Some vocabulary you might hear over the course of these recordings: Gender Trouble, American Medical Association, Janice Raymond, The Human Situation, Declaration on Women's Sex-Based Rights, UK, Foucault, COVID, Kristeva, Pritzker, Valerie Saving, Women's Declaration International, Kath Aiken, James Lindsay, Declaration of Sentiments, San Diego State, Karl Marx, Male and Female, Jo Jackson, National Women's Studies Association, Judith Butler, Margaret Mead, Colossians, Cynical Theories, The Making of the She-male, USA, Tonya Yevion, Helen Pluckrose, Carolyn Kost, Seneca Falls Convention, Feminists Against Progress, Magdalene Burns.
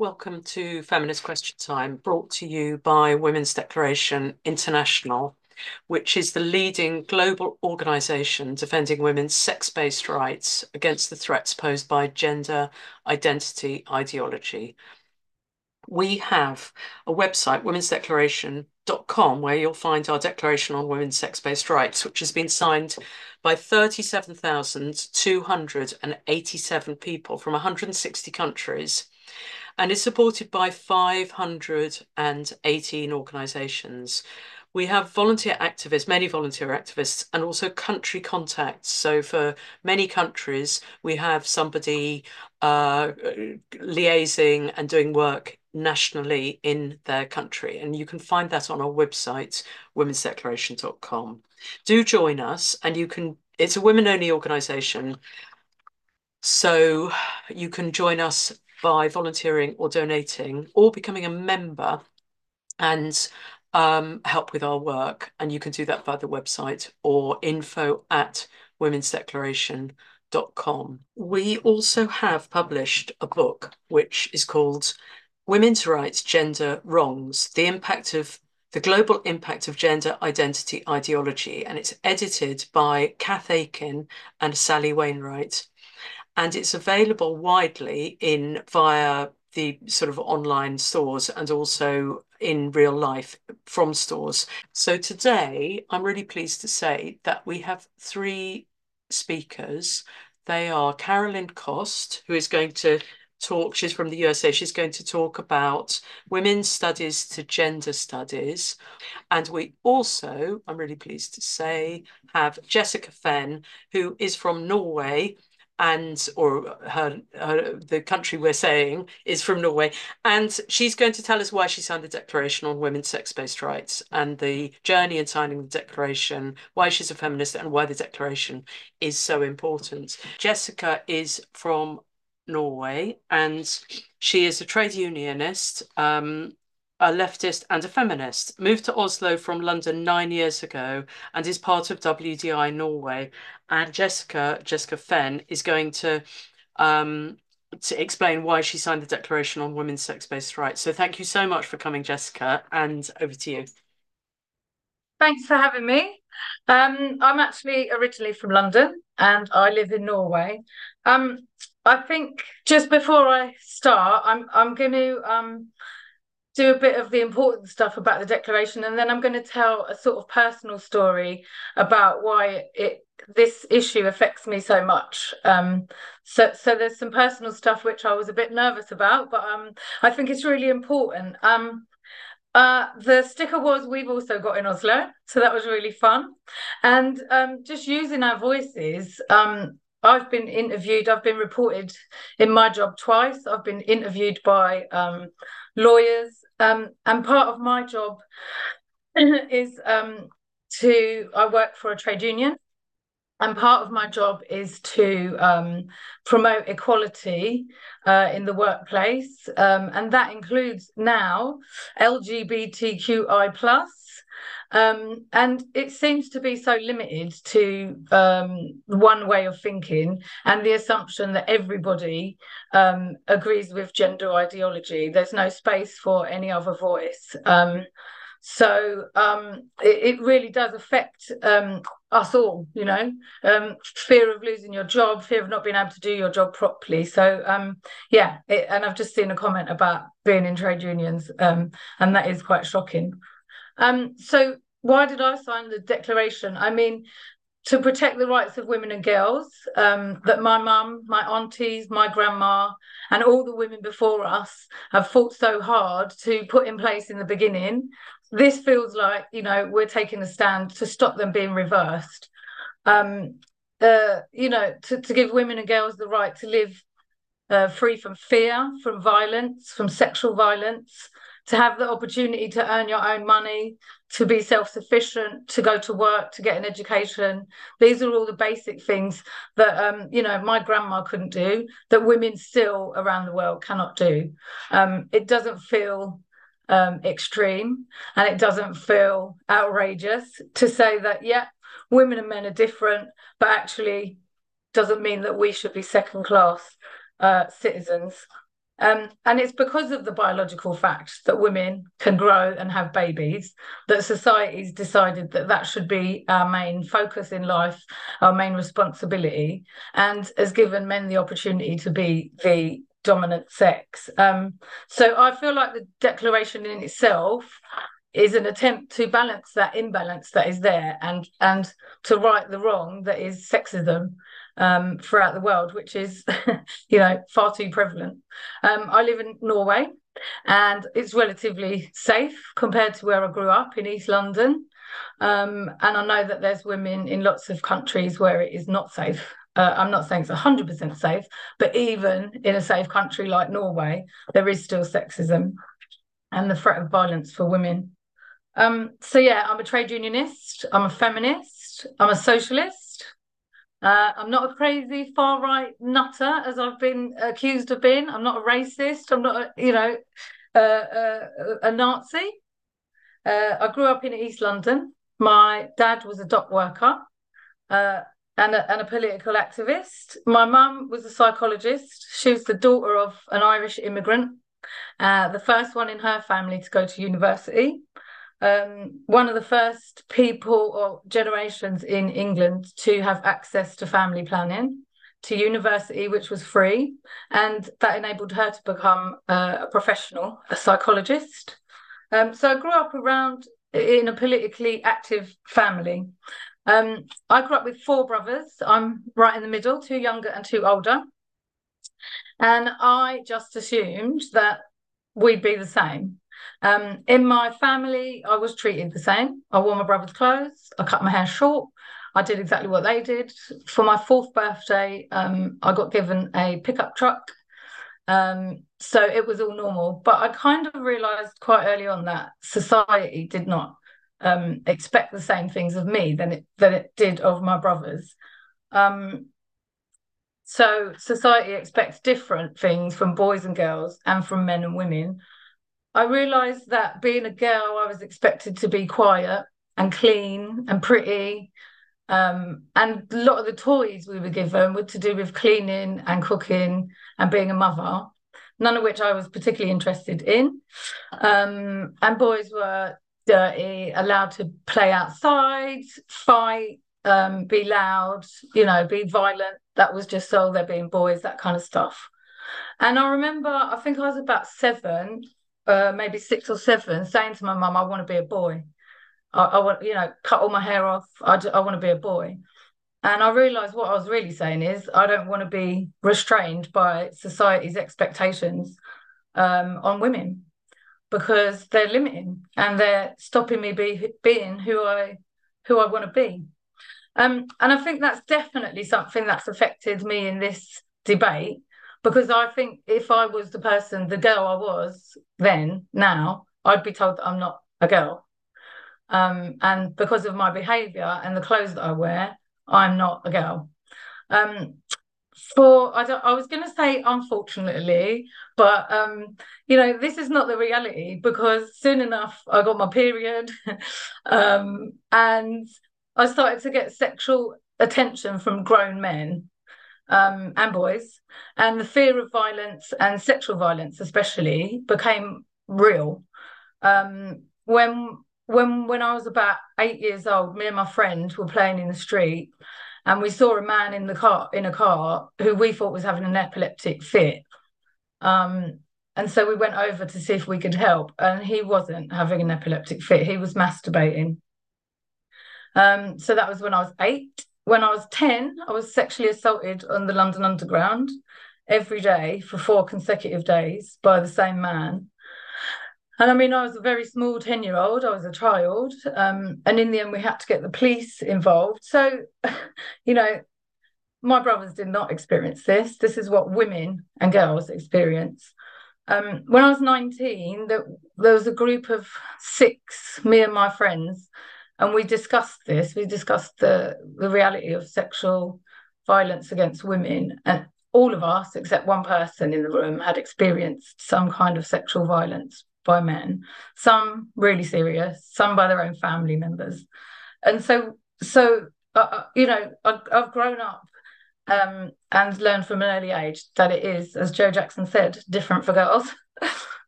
Welcome to Feminist Question Time, brought to you by Women's Declaration International, which is the leading global organisation defending women's sex-based rights against the threats posed by gender identity ideology. We have a website, womensdeclaration.com, where you'll find our Declaration on Women's Sex-Based Rights, which has been signed by 37,287 people from 160 countries. And is supported by 518 organisations. We have volunteer activists, many volunteer activists, and also country contacts. So for many countries, we have somebody liaising and doing work nationally in their country. And you can find that on our website, womensdeclaration.com. Do join us, and you can, it's a women-only organisation, so you can join us by volunteering or donating or becoming a member and help with our work. And you can do that via the website or info@womensdeclaration.com. We also have published a book, which is called Women's Rights, Gender Wrongs, The Global Impact of Gender Identity Ideology. And it's edited by Kath Aiken and Sally Wainwright. And it's available widely via the sort of online stores and also in real life from stores. So today, I'm really pleased to say that we have three speakers. They are Carolyn Kost, who is going to talk, she's from the USA, she's going to talk about women's studies to gender studies. And we also, I'm really pleased to say, have Jessica Fenn, who is from Norway, the country we're saying is from Norway. And she's going to tell us why she signed the Declaration on Women's Sex-Based Rights and the journey in signing the Declaration, why she's a feminist and why the Declaration is so important. Jessica is from Norway and she is a trade unionist, a leftist and a feminist, moved to Oslo from London 9 years ago and is part of WDI Norway. And Jessica Fenn, is going to explain why she signed the Declaration on Women's Sex-Based Rights. So thank you so much for coming, Jessica, and over to you. Thanks for having me. I'm actually originally from London and I live in Norway. I think just before I start, I'm going to do a bit of the important stuff about the Declaration, and then I'm going to tell a sort of personal story about why this issue affects me so much. So there's some personal stuff which I was a bit nervous about, but I think it's really important. The sticker was we've also got in Oslo, so that was really fun. And just using our voices, I've been interviewed, I've been reported in my job twice. I've been interviewed by lawyers, and part of my job is I work for a trade union, and part of my job is to promote equality in the workplace, and that includes now LGBTQI+. And it seems to be so limited to one way of thinking and the assumption that everybody agrees with gender ideology. There's no space for any other voice. It really does affect us all, you know, fear of losing your job, fear of not being able to do your job properly. So, and I've just seen a comment about being in trade unions, and that is quite shocking. So why did I sign the Declaration? I mean, to protect the rights of women and girls, that my mum, my aunties, my grandma, and all the women before us have fought so hard to put in place in the beginning. This feels like, you know, we're taking a stand to stop them being reversed. To give women and girls the right to live free from fear, from violence, from sexual violence, to have the opportunity to earn your own money, to be self-sufficient, to go to work, to get an education. These are all the basic things that, my grandma couldn't do, that women still around the world cannot do. It doesn't feel extreme, and it doesn't feel outrageous to say that, yeah, women and men are different, but actually doesn't mean that we should be second-class citizens. And it's because of the biological fact that women can grow and have babies that society's decided that that should be our main focus in life, our main responsibility, and has given men the opportunity to be the dominant sex. So I feel like the declaration in itself is an attempt to balance that imbalance that is there and to right the wrong that is sexism throughout the world, which is, you know, far too prevalent. I live in Norway and it's relatively safe compared to where I grew up in East London. And I know that there's women in lots of countries where it is not safe. I'm not saying it's 100% safe, but even in a safe country like Norway, there is still sexism and the threat of violence for women. So yeah, I'm a trade unionist, I'm a feminist, I'm a socialist. I'm not a crazy far-right nutter, as I've been accused of being. I'm not a racist, I'm not, a Nazi. I grew up in East London. My dad was a dock worker and a political activist. My mum was a psychologist. She was the daughter of an Irish immigrant, the first one in her family to go to university, one of the first people or generations in England to have access to family planning, to university, which was free, and that enabled her to become a professional, a psychologist. So I grew up around in a politically active family. I grew up with four brothers. I'm right in the middle, two younger and two older. And I just assumed that we'd be the same. In my family, I was treated the same. I wore my brother's clothes. I cut my hair short. I did exactly what they did. For my fourth birthday, I got given a pickup truck. So it was all normal. But I kind of realised quite early on that society did not expect the same things of me than it did of my brothers. So society expects different things from boys and girls and from men and women. I realised that being a girl, I was expected to be quiet and clean and pretty. And a lot of the toys we were given were to do with cleaning and cooking and being a mother, none of which I was particularly interested in. And boys were dirty, allowed to play outside, fight, be loud, be violent. That was just so they're being boys, that kind of stuff. And I remember, I think I was about seven, maybe 6 or 7, saying to my mum, I want to be a boy. I want, cut all my hair off. I want to be a boy. And I realised what I was really saying is I don't want to be restrained by society's expectations on women, because they're limiting and they're stopping me being who I want to be. And I think that's definitely something that's affected me in this debate, because I think if I was the person, the girl I was then, now, I'd be told that I'm not a girl. And because of my behaviour and the clothes that I wear, I'm not a girl. I was going to say unfortunately, but, this is not the reality, because soon enough I got my period and I started to get sexual attention from grown men and boys, and the fear of violence and sexual violence especially became real. When I was about 8 years old, me and my friend were playing in the street and we saw a man in a car who we thought was having an epileptic fit. And so we went over to see if we could help, and he wasn't having an epileptic fit. He was masturbating. So that was when I was 8. When I was 10, I was sexually assaulted on the London Underground every day for 4 consecutive days by the same man. And I mean, I was a very small 10-year-old. I was a child. And in the end, we had to get the police involved. So, my brothers did not experience this. This is what women and girls experience. When I was 19, there was a group of 6, me and my friends, and we discussed this. We discussed the reality of sexual violence against women. And all of us, except one person in the room, had experienced some kind of sexual violence by men, some really serious, some by their own family members. And so I've grown up and learn from an early age that it is, as Jo Jackson said, different for girls.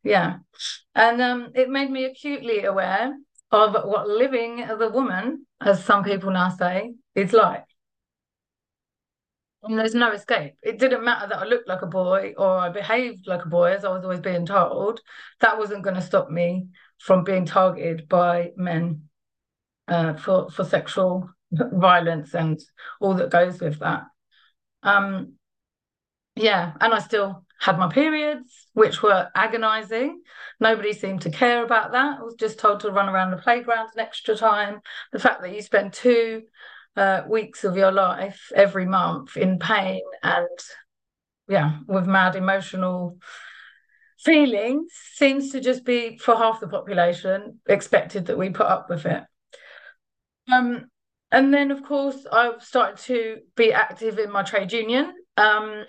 Yeah. And it made me acutely aware of what living as a woman, as some people now say, is like. And there's no escape. It didn't matter that I looked like a boy or I behaved like a boy, as I was always being told. That wasn't going to stop me from being targeted by men for sexual violence and all that goes with that. Yeah, and I still had my periods, which were agonizing. Nobody seemed to care about that. I was just told to run around the playground an extra time. The fact that you spend 2 weeks of your life every month in pain and, yeah, with mad emotional feelings seems to just be, for half the population, expected that we put up with it. And then, of course, I've started to be active in my trade union, and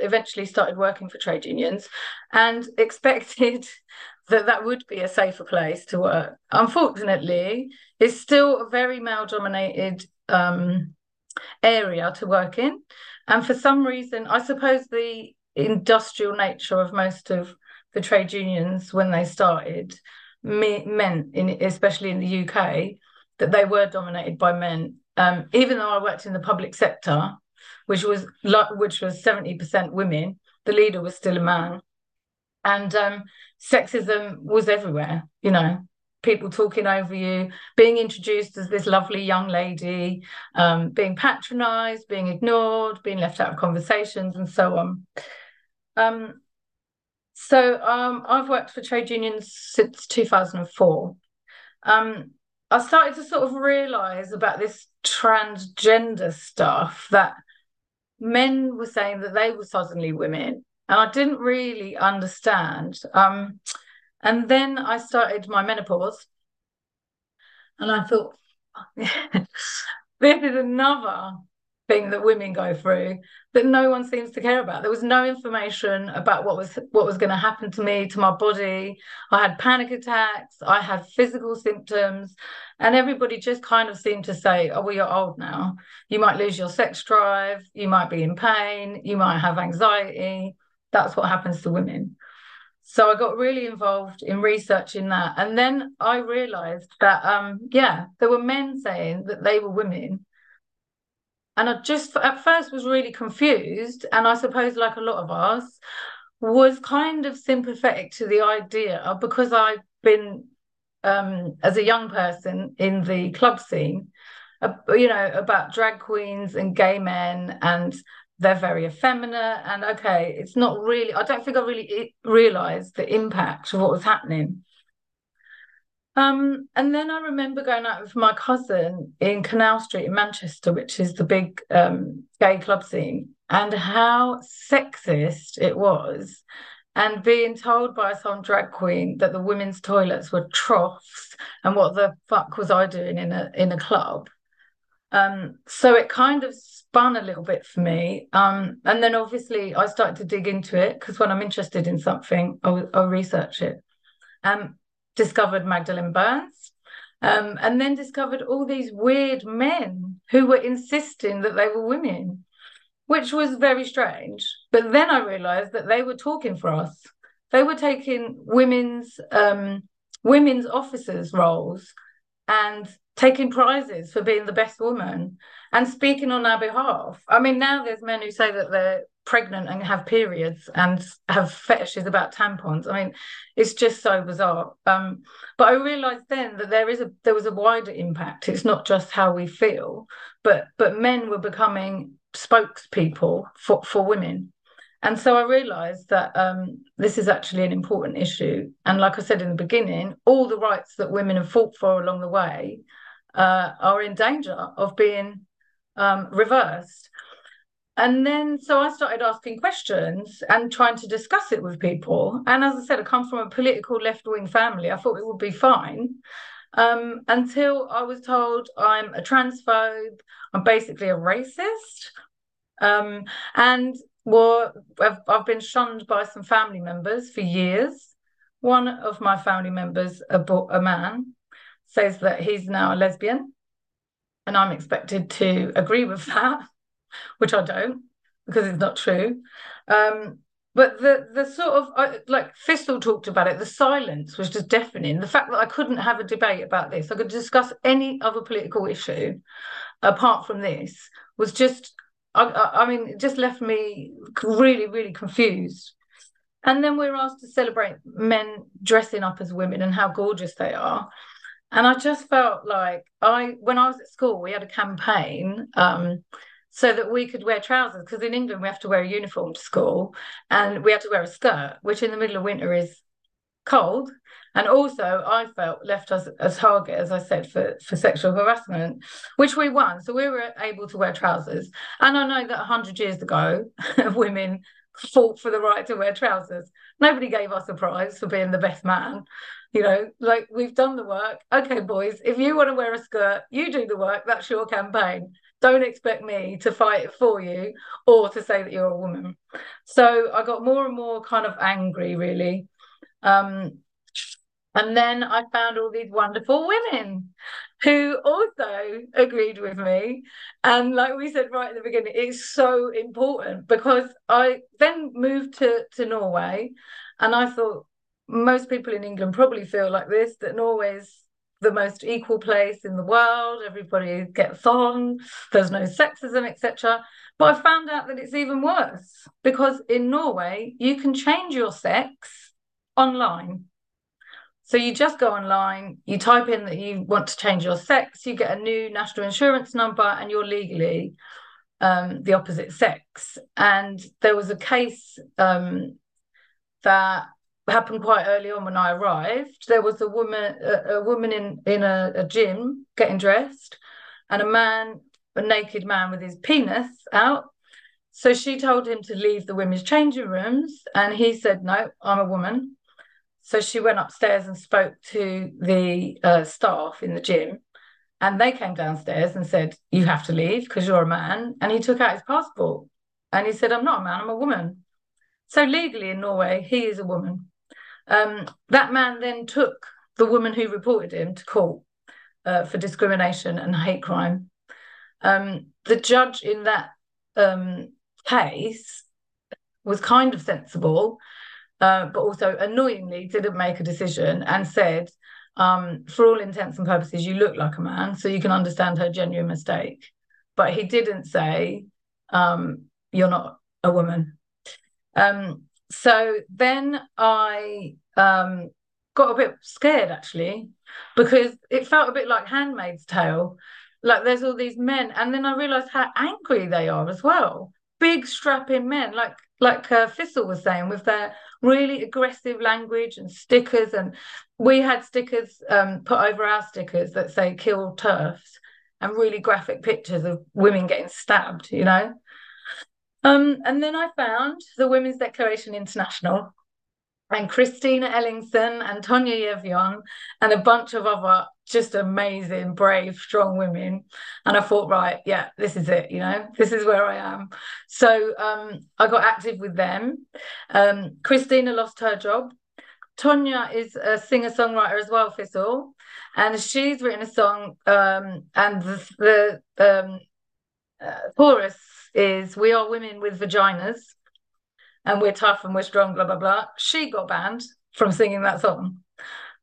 eventually started working for trade unions, and expected that that would be a safer place to work. Unfortunately, it's still a very male-dominated area to work in. And for some reason, I suppose the industrial nature of most of the trade unions when they started meant, especially in the UK, that they were dominated by men. Even though I worked in the public sector, which was 70% women, the leader was still a man. And sexism was everywhere, you know, people talking over you, being introduced as this lovely young lady, being patronised, being ignored, being left out of conversations and so on. I've worked for trade unions since 2004. I started to sort of realise about this transgender stuff, that men were saying that they were suddenly women, and I didn't really understand. And then I started my menopause, and I thought, this is another thing that women go through that no one seems to care about. There was no information about what was going to happen to me, to my body. I had panic attacks, I had physical symptoms, and everybody just kind of seemed to say, oh, well, you're old now. You might lose your sex drive, you might be in pain, you might have anxiety. That's what happens to women. So I got really involved in researching that. And then I realised that, there were men saying that they were women. And I just at first was really confused, and I suppose, like a lot of us, was kind of sympathetic to the idea, because I've been, as a young person in the club scene, about drag queens and gay men, and they're very effeminate, and okay, it's not really, I don't think I really realised the impact of what was happening. And then I remember going out with my cousin in Canal Street in Manchester, which is the big gay club scene, and how sexist it was, and being told by some drag queen that the women's toilets were troughs, and what the fuck was I doing in a club? So it kind of spun a little bit for me. And then obviously I started to dig into it, because when I'm interested in something, I'll research it. Discovered Magdalene Burns, and then discovered all these weird men who were insisting that they were women, which was very strange. But then I realised that they were talking for us. They were taking women's officers' roles and taking prizes for being the best woman and speaking on our behalf. I mean, now there's men who say that they're pregnant and have periods and have fetishes about tampons. I mean, it's just so bizarre. But I realized then that there was a wider impact. It's not just how we feel, but men were becoming spokespeople for women. And so I realized that this is actually an important issue. And like I said in the beginning, all the rights that women have fought for along the way are in danger of being reversed. And then, so I started asking questions and trying to discuss it with people. And as I said, I come from a political left-wing family. I thought it would be fine until I was told I'm a transphobe, I'm basically a racist, and I've been shunned by some family members for years. One of my family members, a man, says that he's now a lesbian, and I'm expected to agree with that, which I don't. because it's not true. But the sort of, like Fistel talked about it, the silence was just deafening. The fact that I couldn't have a debate about this, I could discuss any other political issue apart from this, was just, I mean, it just left me really, really confused. And then we were asked to celebrate men dressing up as women and how gorgeous they are. And I just felt like, when I was at school, we had a campaign so that we could wear trousers, because in England we have to wear a uniform to school, and we had to wear a skirt, which in the middle of winter is cold. And also I felt left us as target, as I said, for sexual harassment, which we won. So we were able to wear trousers. And I know that 100 years ago, women fought for the right to wear trousers. Nobody gave us a prize for being the best man. You know, like, we've done the work. Okay, boys, if you want to wear a skirt, you do the work. That's your campaign. Don't expect me to fight it for you or to say that you're a woman. So I got more and more kind of angry, really. And then I found all these wonderful women who also agreed with me. And like we said right at the beginning, it's so important, because I then moved to Norway, and I thought most people in England probably feel like this, that Norway's the most equal place in the world, everybody gets on, there's no sexism, etc. But I found out that it's even worse, because in Norway, you can change your sex online. So you just go online, you type in that you want to change your sex, you get a new national insurance number, and you're legally the opposite sex. And there was a case that happened quite early on when I arrived. There was a woman in a gym getting dressed, and a naked man with his penis out. So she told him to leave the women's changing rooms, and he said, no, I'm a woman. So she went upstairs and spoke to the staff in the gym, and they came downstairs and said, you have to leave because you're a man. And he took out his passport and he said, I'm not a man, I'm a woman. So legally in Norway, he is a woman. That man then took the woman who reported him to court for discrimination and hate crime. The judge in that case was kind of sensible, but also annoyingly didn't make a decision, and said, for all intents and purposes, you look like a man, so you can understand her genuine mistake. But he didn't say, you're not a woman. So then I got a bit scared, actually, because it felt a bit like Handmaid's Tale. Like, there's all these men, and then I realised how angry they are as well. Big, strapping men, like Fissel was saying, with their really aggressive language and stickers. And we had stickers put over our stickers that say "kill turfs" and really graphic pictures of women getting stabbed, you know. And then I found the Women's Declaration International, and Christina Ellingson and Tonya Yevion and a bunch of other just amazing, brave, strong women. And I thought, right, yeah, this is it, you know, this is where I am. So I got active with them. Christina lost her job. Tonya is a singer-songwriter as well, Fissel, and she's written a song, and the chorus is, we are women with vaginas, and we're tough and we're strong, blah, blah, blah. She got banned from singing that song.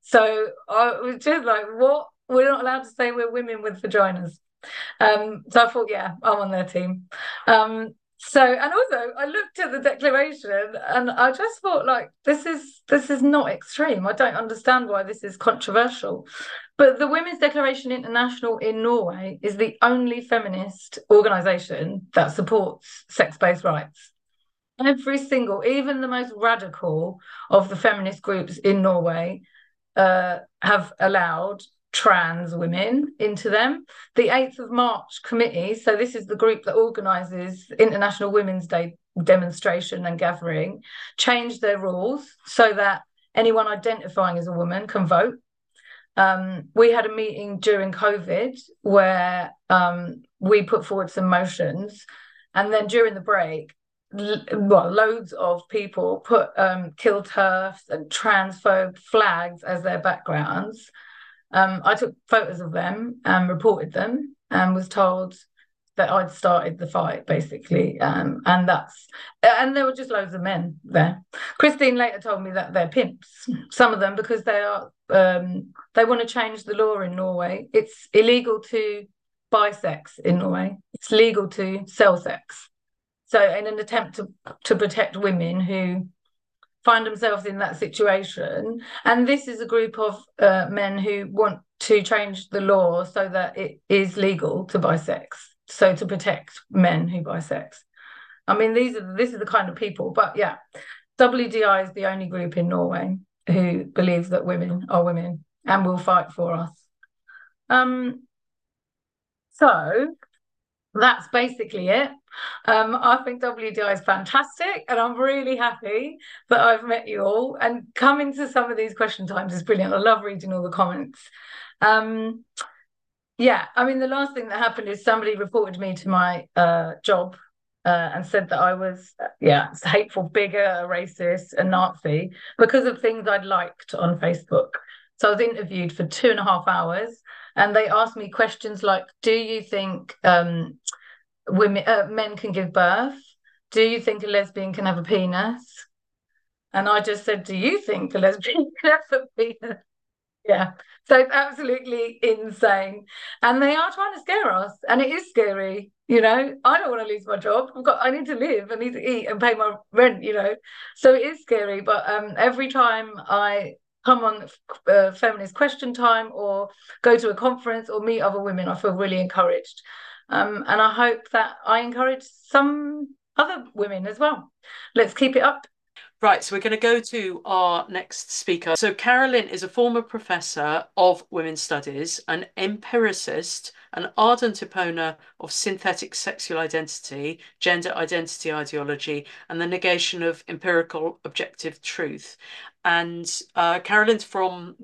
So I was just like, what? We're not allowed to say we're women with vaginas. So I thought, yeah, I'm on their team. And also I looked at the declaration and I just thought, like, this is not extreme. I don't understand why this is controversial. But the Women's Declaration International in Norway is the only feminist organisation that supports sex-based rights. Every single, even the most radical of the feminist groups in Norway have allowed trans women into them. The 8th of March committee, so this is the group that organises International Women's Day demonstration and gathering, changed their rules so that anyone identifying as a woman can vote. We had a meeting during COVID where we put forward some motions, and then during the break, loads of people put kill turfs and transphobe flags as their backgrounds. I took photos of them and reported them, and was told that I'd started the fight, basically. And there were just loads of men there. Christine later told me that they're pimps, some of them, because they are they want to change the law in Norway. It's illegal to buy sex in Norway. It's legal to sell sex. So in an attempt to protect women who find themselves in that situation. And this is a group of men who want to change the law so that it is legal to buy sex, so to protect men who buy sex. I mean, this is the kind of people. But yeah, WDI is the only group in Norway who believes that women are women and will fight for us. So that's basically it. I think WDI is fantastic, and I'm really happy that I've met you all. And coming to some of these question times is brilliant. I love reading all the comments. Yeah, I mean, the last thing that happened is somebody reported me to my job and said that I was, hateful, bigger, a racist, a Nazi, because of things I'd liked on Facebook. So I was interviewed for 2.5 hours, and they asked me questions like, do you think men can give birth? Do you think a lesbian can have a penis? And I just said, do you think a lesbian can have a penis? Yeah, so it's absolutely insane. And they are trying to scare us, and it is scary, you know. I don't want to lose my job. I need to live, I need to eat and pay my rent, you know. So it is scary, but every time I come on Feminist Question Time or go to a conference or meet other women, I feel really encouraged. And I hope that I encourage some other women as well. Let's keep it up. Right, so we're going to go to our next speaker. So Carolyn is a former professor of women's studies, an empiricist, an ardent opponent of synthetic sexual identity, gender identity ideology, and the negation of empirical objective truth. And Carolyn's from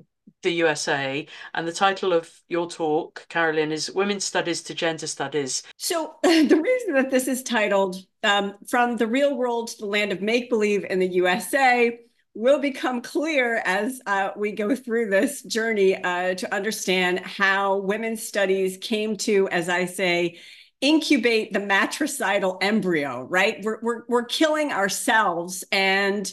the USA, and the title of your talk, Carolyn, is Women's Studies to Gender Studies. So the reason that this is titled From the Real World to the Land of Make-Believe in the USA will become clear as we go through this journey to understand how women's studies came to, as I say, incubate the matricidal embryo, right? We're killing ourselves, and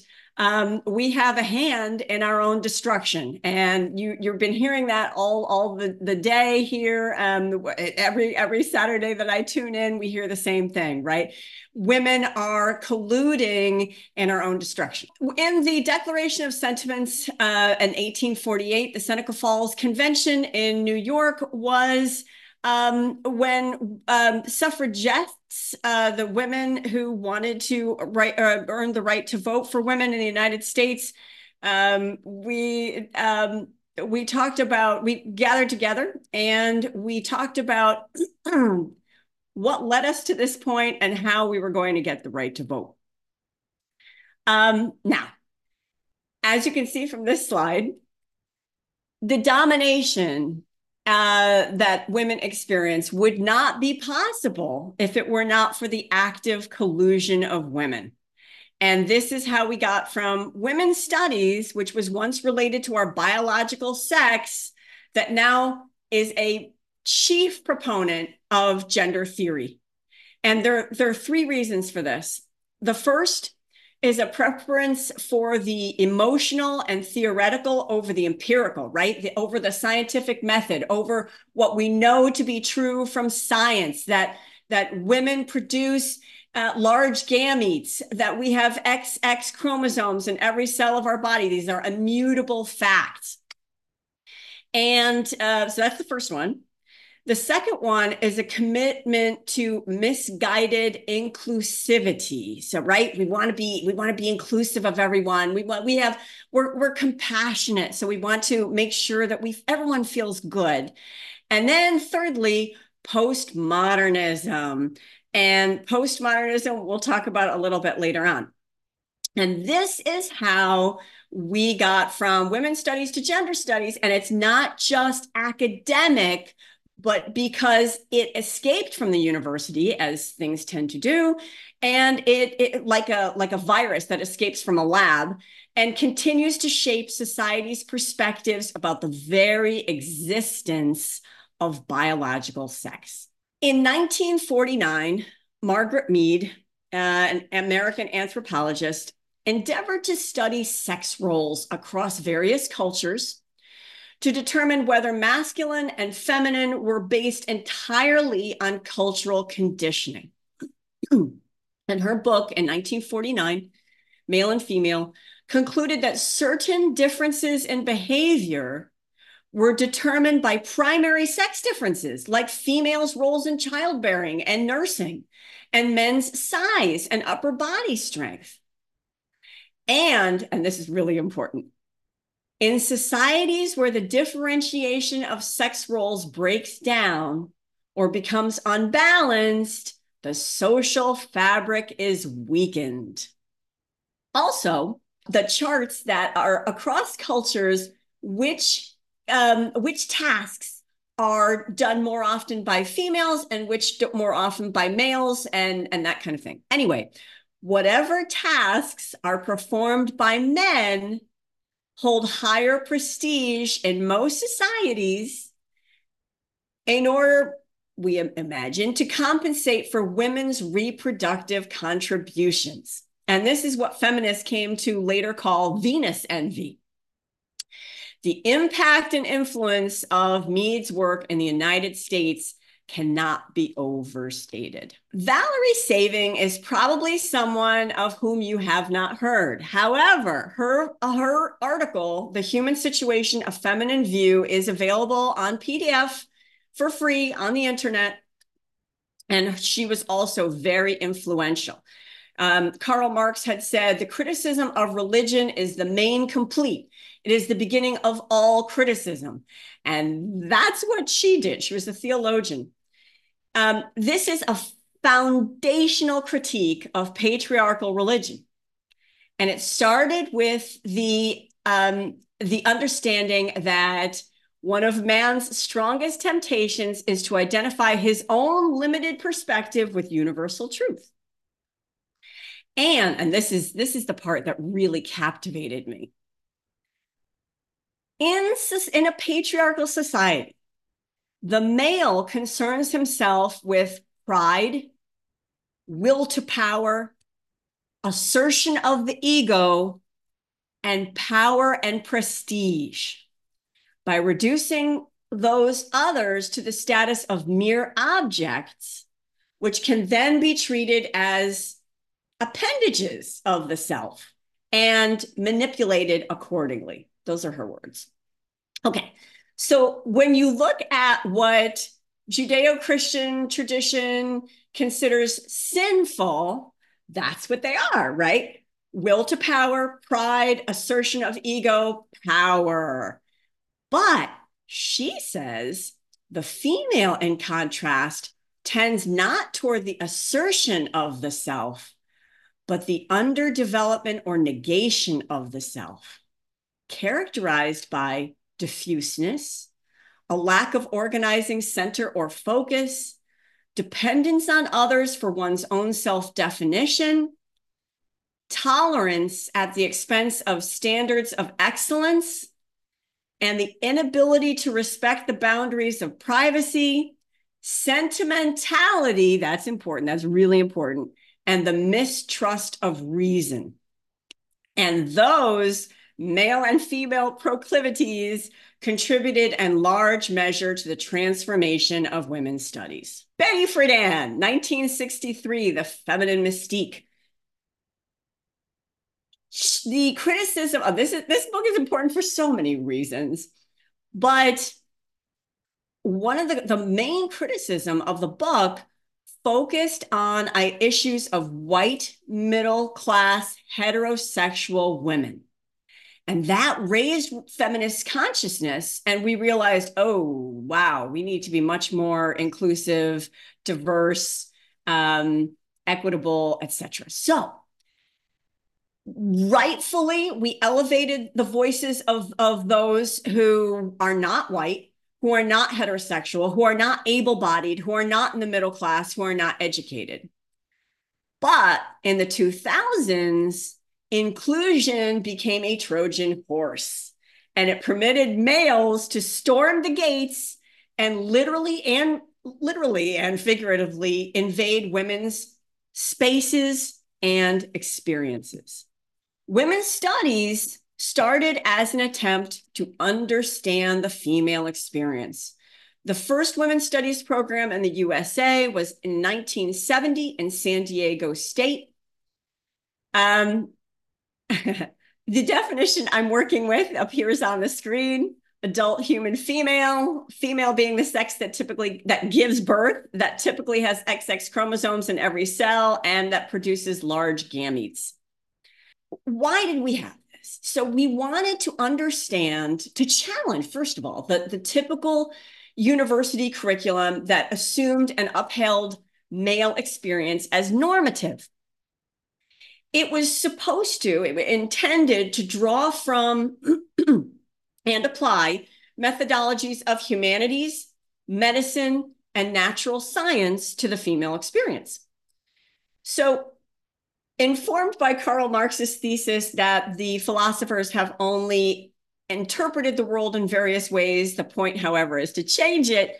we have a hand in our own destruction. And you've been hearing that all the day here. Every Saturday that I tune in, we hear the same thing, right? Women are colluding in our own destruction. In the Declaration of Sentiments in 1848, the Seneca Falls Convention in New York was when suffragettes, the women who wanted to earn the right to vote for women in the United States, we talked about, we gathered together and we talked about what led us to this point and how we were going to get the right to vote. Now, as you can see from this slide, the domination that women experience would not be possible if it were not for the active collusion of women. And this is how we got from women's studies, which was once related to our biological sex, that now is a chief proponent of gender theory. And there are three reasons for this. The first is a preference for the emotional and theoretical over the empirical, right? Over the scientific method, over what we know to be true from science, that women produce large gametes, that we have XX chromosomes in every cell of our body. These are immutable facts. And so that's the first one. The second one is a commitment to misguided inclusivity. So, right, we want to be inclusive of everyone. We're compassionate, so we want to make sure that everyone feels good. And then thirdly, postmodernism. And postmodernism we'll talk about a little bit later on. And this is how we got from women's studies to gender studies, and it's not just academic, but because it escaped from the university, as things tend to do, and it like a virus that escapes from a lab and continues to shape society's perspectives about the very existence of biological sex. In 1949, Margaret Mead, an American anthropologist, endeavored to study sex roles across various cultures to determine whether masculine and feminine were based entirely on cultural conditioning. And her book in 1949, Male and Female, concluded that certain differences in behavior were determined by primary sex differences, like females' roles in childbearing and nursing, and men's size and upper body strength. And this is really important, in societies where the differentiation of sex roles breaks down or becomes unbalanced, the social fabric is weakened. Also, the charts that are across cultures, which tasks are done more often by females and which more often by males and that kind of thing. Anyway, whatever tasks are performed by men hold higher prestige in most societies in order, we imagine, to compensate for women's reproductive contributions. And this is what feminists came to later call Venus envy. The impact and influence of Mead's work in the United States cannot be overstated. Valerie Saving is probably someone of whom you have not heard. However, her article, The Human Situation, A Feminine View, is available on PDF for free on the internet. And she was also very influential. Karl Marx had said, the criticism of religion is the main complete. It is the beginning of all criticism. And that's what she did. She was a theologian. This is a foundational critique of patriarchal religion. And it started with the understanding that one of man's strongest temptations is to identify his own limited perspective with universal truth. And this is the part that really captivated me. In a patriarchal society, the male concerns himself with pride, will to power, assertion of the ego, and power and prestige by reducing those others to the status of mere objects, which can then be treated as appendages of the self and manipulated accordingly. Those are her words. Okay, so when you look at what Judeo-Christian tradition considers sinful, that's what they are, right? Will to power, pride, assertion of ego, power. But she says the female, in contrast, tends not toward the assertion of the self, but the underdevelopment or negation of the self, characterized by diffuseness, a lack of organizing center or focus, dependence on others for one's own self-definition, tolerance at the expense of standards of excellence, and the inability to respect the boundaries of privacy, sentimentality, that's important, that's really important, and the mistrust of reason. And those male and female proclivities contributed in large measure to the transformation of women's studies. Betty Friedan, 1963, The Feminine Mystique. The criticism of this book is important for so many reasons, but one of the main criticism of the book focused on issues of white, middle-class, heterosexual women. And that raised feminist consciousness. And we realized, oh, wow, we need to be much more inclusive, diverse, equitable, etc. So rightfully, we elevated the voices of those who are not white, who are not heterosexual, who are not able-bodied, who are not in the middle class, who are not educated. But in the 2000s, inclusion became a Trojan horse, and it permitted males to storm the gates and literally and literally and figuratively invade women's spaces and experiences. Women's studies started as an attempt to understand the female experience. The first women's studies program in the USA was in 1970 in San Diego State. The definition I'm working with appears on the screen: adult human female, female being the sex that gives birth, that typically has XX chromosomes in every cell, and that produces large gametes. Why did we have this? So we wanted to understand, to challenge, first of all, the typical university curriculum that assumed and upheld male experience as normative. It was intended to draw from and apply methodologies of humanities, medicine, and natural science to the female experience. So, informed by Karl Marx's thesis that the philosophers have only interpreted the world in various ways, the point, however, is to change it.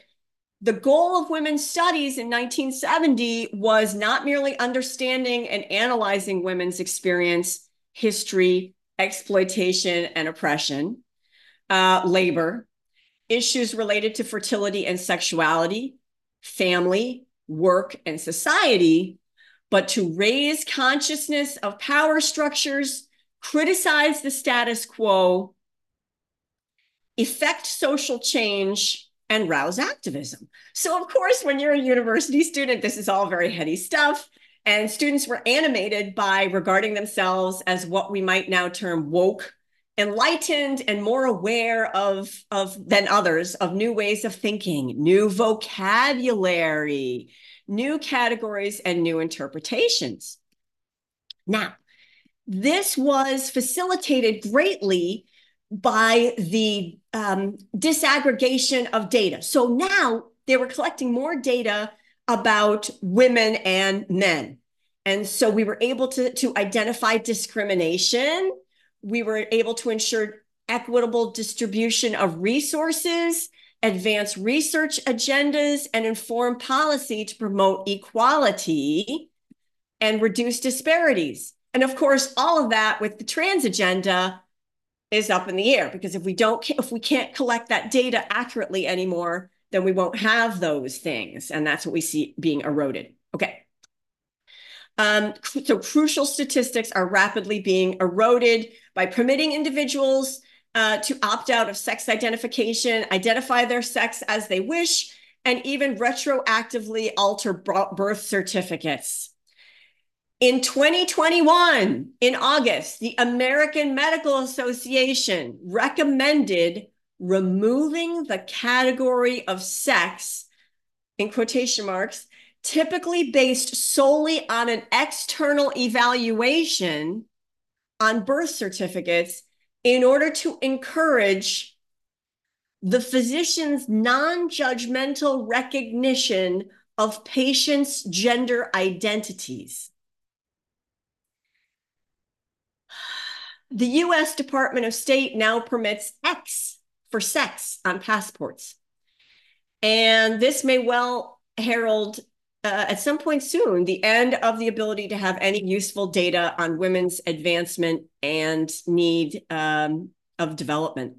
The goal of women's studies in 1970 was not merely understanding and analyzing women's experience, history, exploitation and oppression, labor, issues related to fertility and sexuality, family, work, and society, but to raise consciousness of power structures, criticize the status quo, effect social change, and rouse activism. So of course, when you're a university student, this is all very heady stuff. And students were animated by regarding themselves as what we might now term woke, enlightened, and more aware than others of new ways of thinking, new vocabulary, new categories, and new interpretations. Now, this was facilitated greatly by the disaggregation of data. So now they were collecting more data about women and men. And so we were able to identify discrimination. We were able to ensure equitable distribution of resources, advance research agendas, and inform policy to promote equality and reduce disparities. And of course, all of that with the trans agenda is up in the air, because if we can't collect that data accurately anymore, then we won't have those things. And that's what we see being eroded. Okay. So crucial statistics are rapidly being eroded by permitting individuals to opt out of sex identification, identify their sex as they wish, and even retroactively alter birth certificates. In 2021, in August, the American Medical Association recommended removing the category of sex, in quotation marks, typically based solely on an external evaluation on birth certificates, in order to encourage the physician's non-judgmental recognition of patients' gender identities. The US Department of State now permits X for sex on passports. And this may well herald at some point soon the end of the ability to have any useful data on women's advancement and need of development.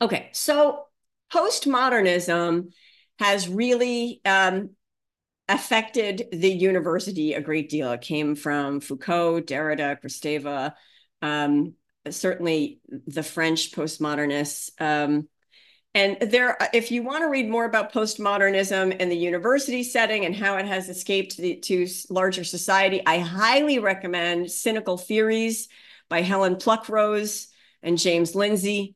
Okay, so postmodernism has really affected the university a great deal. It came from Foucault, Derrida, Kristeva, certainly the French postmodernists. And if you want to read more about postmodernism in the university setting and how it has escaped to larger society, I highly recommend Cynical Theories by Helen Pluckrose and James Lindsay.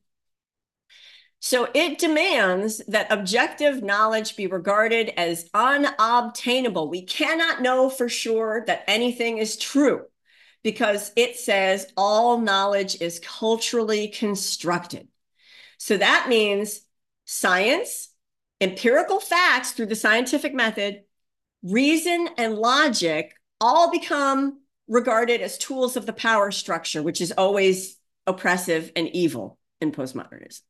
So it demands that objective knowledge be regarded as unobtainable. We cannot know for sure that anything is true, because it says all knowledge is culturally constructed. So that means science, empirical facts through the scientific method, reason and logic all become regarded as tools of the power structure, which is always oppressive and evil in postmodernism.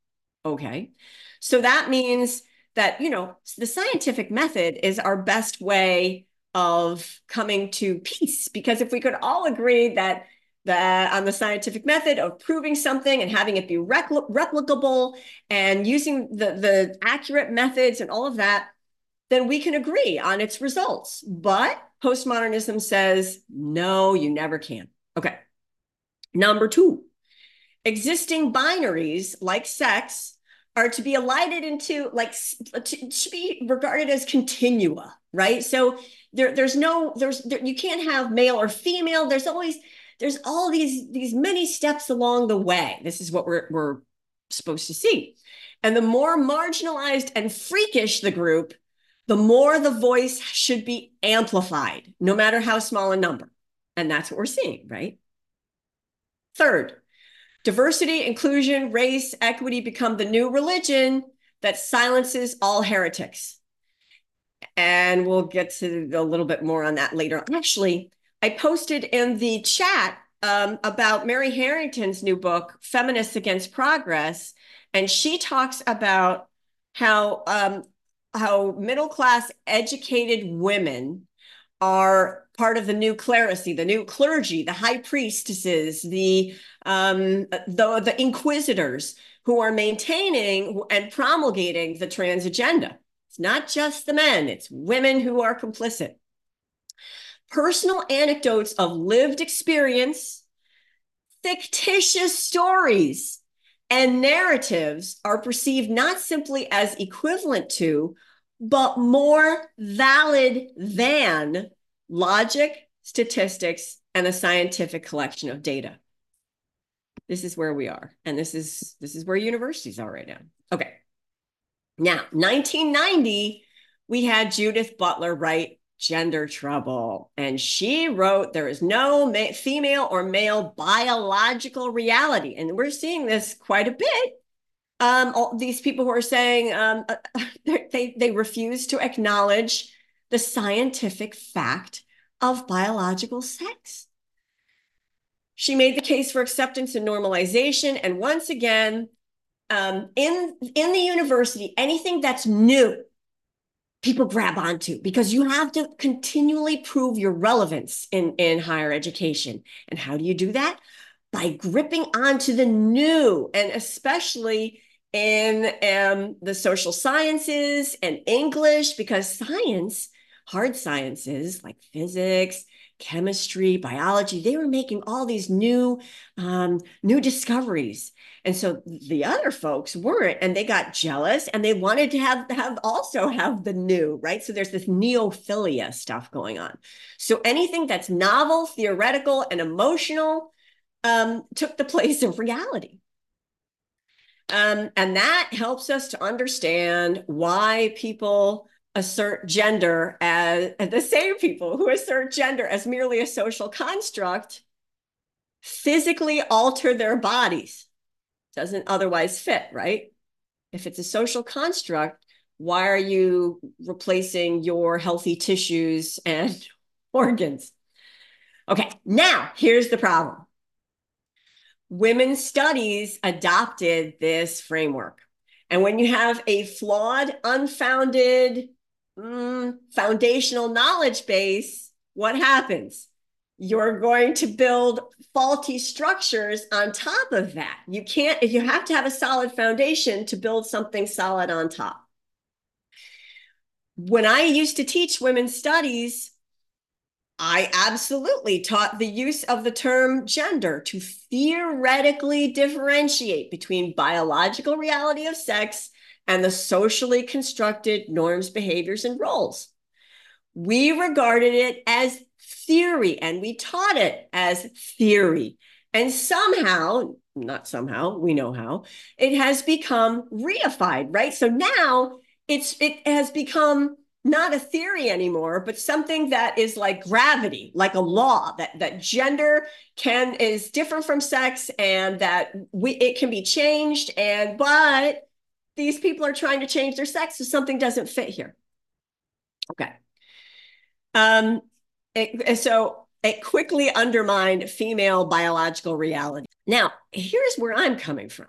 Okay, so that means that, you know, the scientific method is our best way of coming to peace. Because if we could all agree that on the scientific method of proving something and having it be replicable and using the accurate methods and all of that, then we can agree on its results. But postmodernism says, no, you never can. Okay. Number two, existing binaries like sex are to be elided into, like, to be regarded as continua, right? So there's you can't have male or female. There's all these many steps along the way. This is what we're supposed to see. And the more marginalized and freakish the group, the more the voice should be amplified, no matter how small a number. And that's what we're seeing, right? Third, diversity, inclusion, race, equity become the new religion that silences all heretics. And we'll get to a little bit more on that later. Actually, I posted in the chat about Mary Harrington's new book, Feminists Against Progress. And she talks about how middle-class educated women are part of the new clerisy, the new clergy, the high priestesses, the inquisitors who are maintaining and promulgating the trans agenda. It's not just the men, it's women who are complicit. Personal anecdotes of lived experience, fictitious stories, and narratives are perceived not simply as equivalent to, but more valid than logic, statistics, and a scientific collection of data. This is where we are. And this is where universities are right now. Okay. Now, 1990, we had Judith Butler write Gender Trouble. And she wrote, there is no female or male biological reality. And we're seeing this quite a bit. All these people who are saying they refuse to acknowledge the scientific fact of biological sex. She made the case for acceptance and normalization. And once again, in the university, anything that's new, people grab onto, because you have to continually prove your relevance in higher education. And how do you do that? By gripping onto the new, and especially in the social sciences and English, because science, hard sciences like physics, chemistry, biology, they were making all these new discoveries. And so the other folks weren't, and they got jealous, and they wanted to also have the new, right? So there's this neophilia stuff going on. So anything that's novel, theoretical, and emotional took the place of reality. And that helps us to understand why people assert gender as, the same people who assert gender as merely a social construct, physically alter their bodies. Doesn't otherwise fit, right? If it's a social construct, why are you replacing your healthy tissues and organs? Okay, now here's the problem. Women's studies adopted this framework. And when you have a flawed, unfounded, foundational knowledge base, what happens? You're going to build faulty structures on top of that. You can't, you have to have a solid foundation to build something solid on top. When I used to teach women's studies, I absolutely taught the use of the term gender to theoretically differentiate between biological reality of sex and the socially constructed norms, behaviors, and roles. We regarded it as theory, and we taught it as theory. And somehow, not somehow, we know how, it has become reified, right? So now it has become not a theory anymore, but something that is like gravity, like a law, that gender is different from sex, and that it can be changed. And but these people are trying to change their sex, so something doesn't fit here. Okay. So it quickly undermined female biological reality. Now, here's where I'm coming from.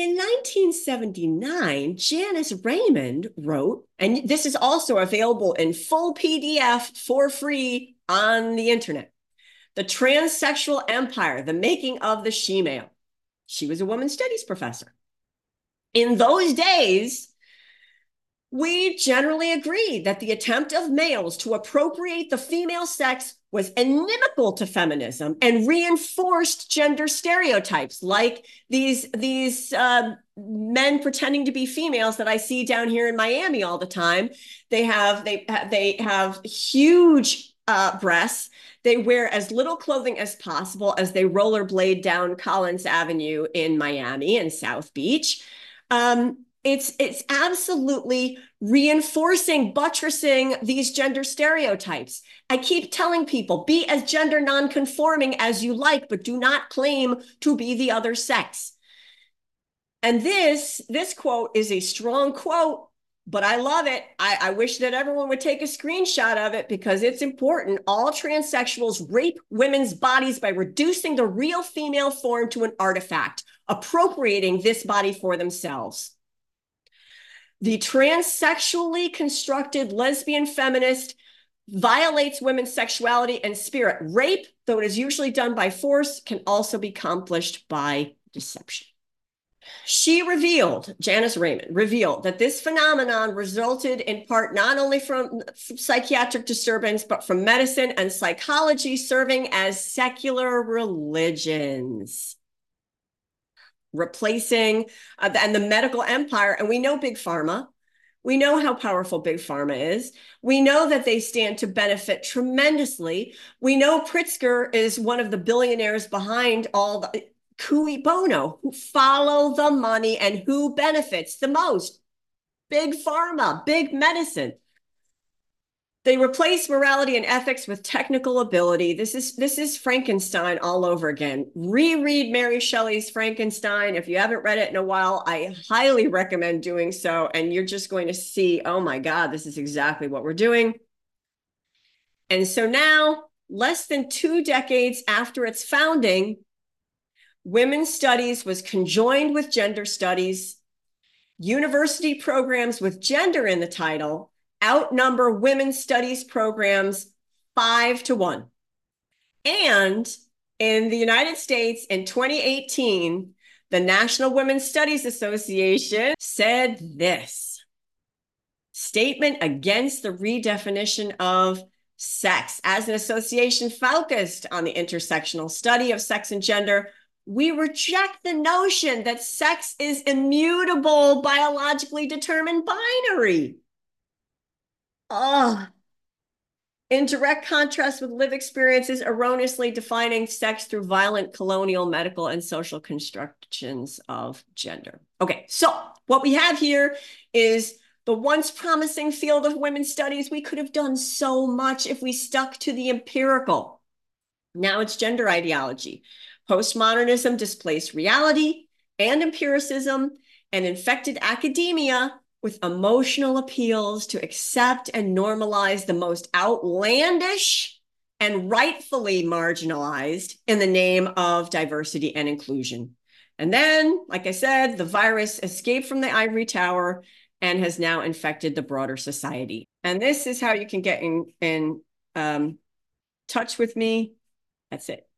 In 1979, Janice Raymond wrote, and this is also available in full PDF for free on the internet, The Transsexual Empire, The Making of the She-male. She was a women's studies professor. In those days, we generally agreed that the attempt of males to appropriate the female sex was inimical to feminism and reinforced gender stereotypes like these men pretending to be females that I see down here in Miami all the time. They have huge breasts. They wear as little clothing as possible as they rollerblade down Collins Avenue in Miami and South Beach. It's absolutely reinforcing, buttressing these gender stereotypes. I keep telling people, be as gender nonconforming as you like, but do not claim to be the other sex. And this quote is a strong quote, but I love it. I wish that everyone would take a screenshot of it because it's important. All transsexuals rape women's bodies by reducing the real female form to an artifact, appropriating this body for themselves. The transsexually constructed lesbian feminist violates women's sexuality and spirit. Rape, though it is usually done by force, can also be accomplished by deception. She revealed, Janice Raymond revealed, that this phenomenon resulted in part not only from psychiatric disturbance, but from medicine and psychology serving as secular religions. Replacing and the medical empire. And we know Big Pharma. We know how powerful Big Pharma is. We know that they stand to benefit tremendously. We know Pritzker is one of the billionaires behind all the cui bono, who follow the money and who benefits the most. Big Pharma, big medicine. They replace morality and ethics with technical ability. This is Frankenstein all over again. Reread Mary Shelley's Frankenstein. If you haven't read it in a while, I highly recommend doing so. And you're just going to see, oh my God, this is exactly what we're doing. And so now, less than 2 decades after its founding, women's studies was conjoined with gender studies. University programs with gender in the title outnumber women's studies programs 5 to 1. And in the United States in 2018, the National Women's Studies Association said this: statement against the redefinition of sex. As an association focused on the intersectional study of sex and gender, we reject the notion that sex is immutable, biologically determined binary. In direct contrast with lived experiences, erroneously defining sex through violent colonial, medical, and social constructions of gender. Okay, so what we have here is the once promising field of women's studies. We could have done so much if we stuck to the empirical. Now it's gender ideology. Postmodernism displaced reality and empiricism and infected academia with emotional appeals to accept and normalize the most outlandish and rightfully marginalized in the name of diversity and inclusion. And then, like I said, the virus escaped from the ivory tower and has now infected the broader society. And this is how you can get in touch with me. That's it.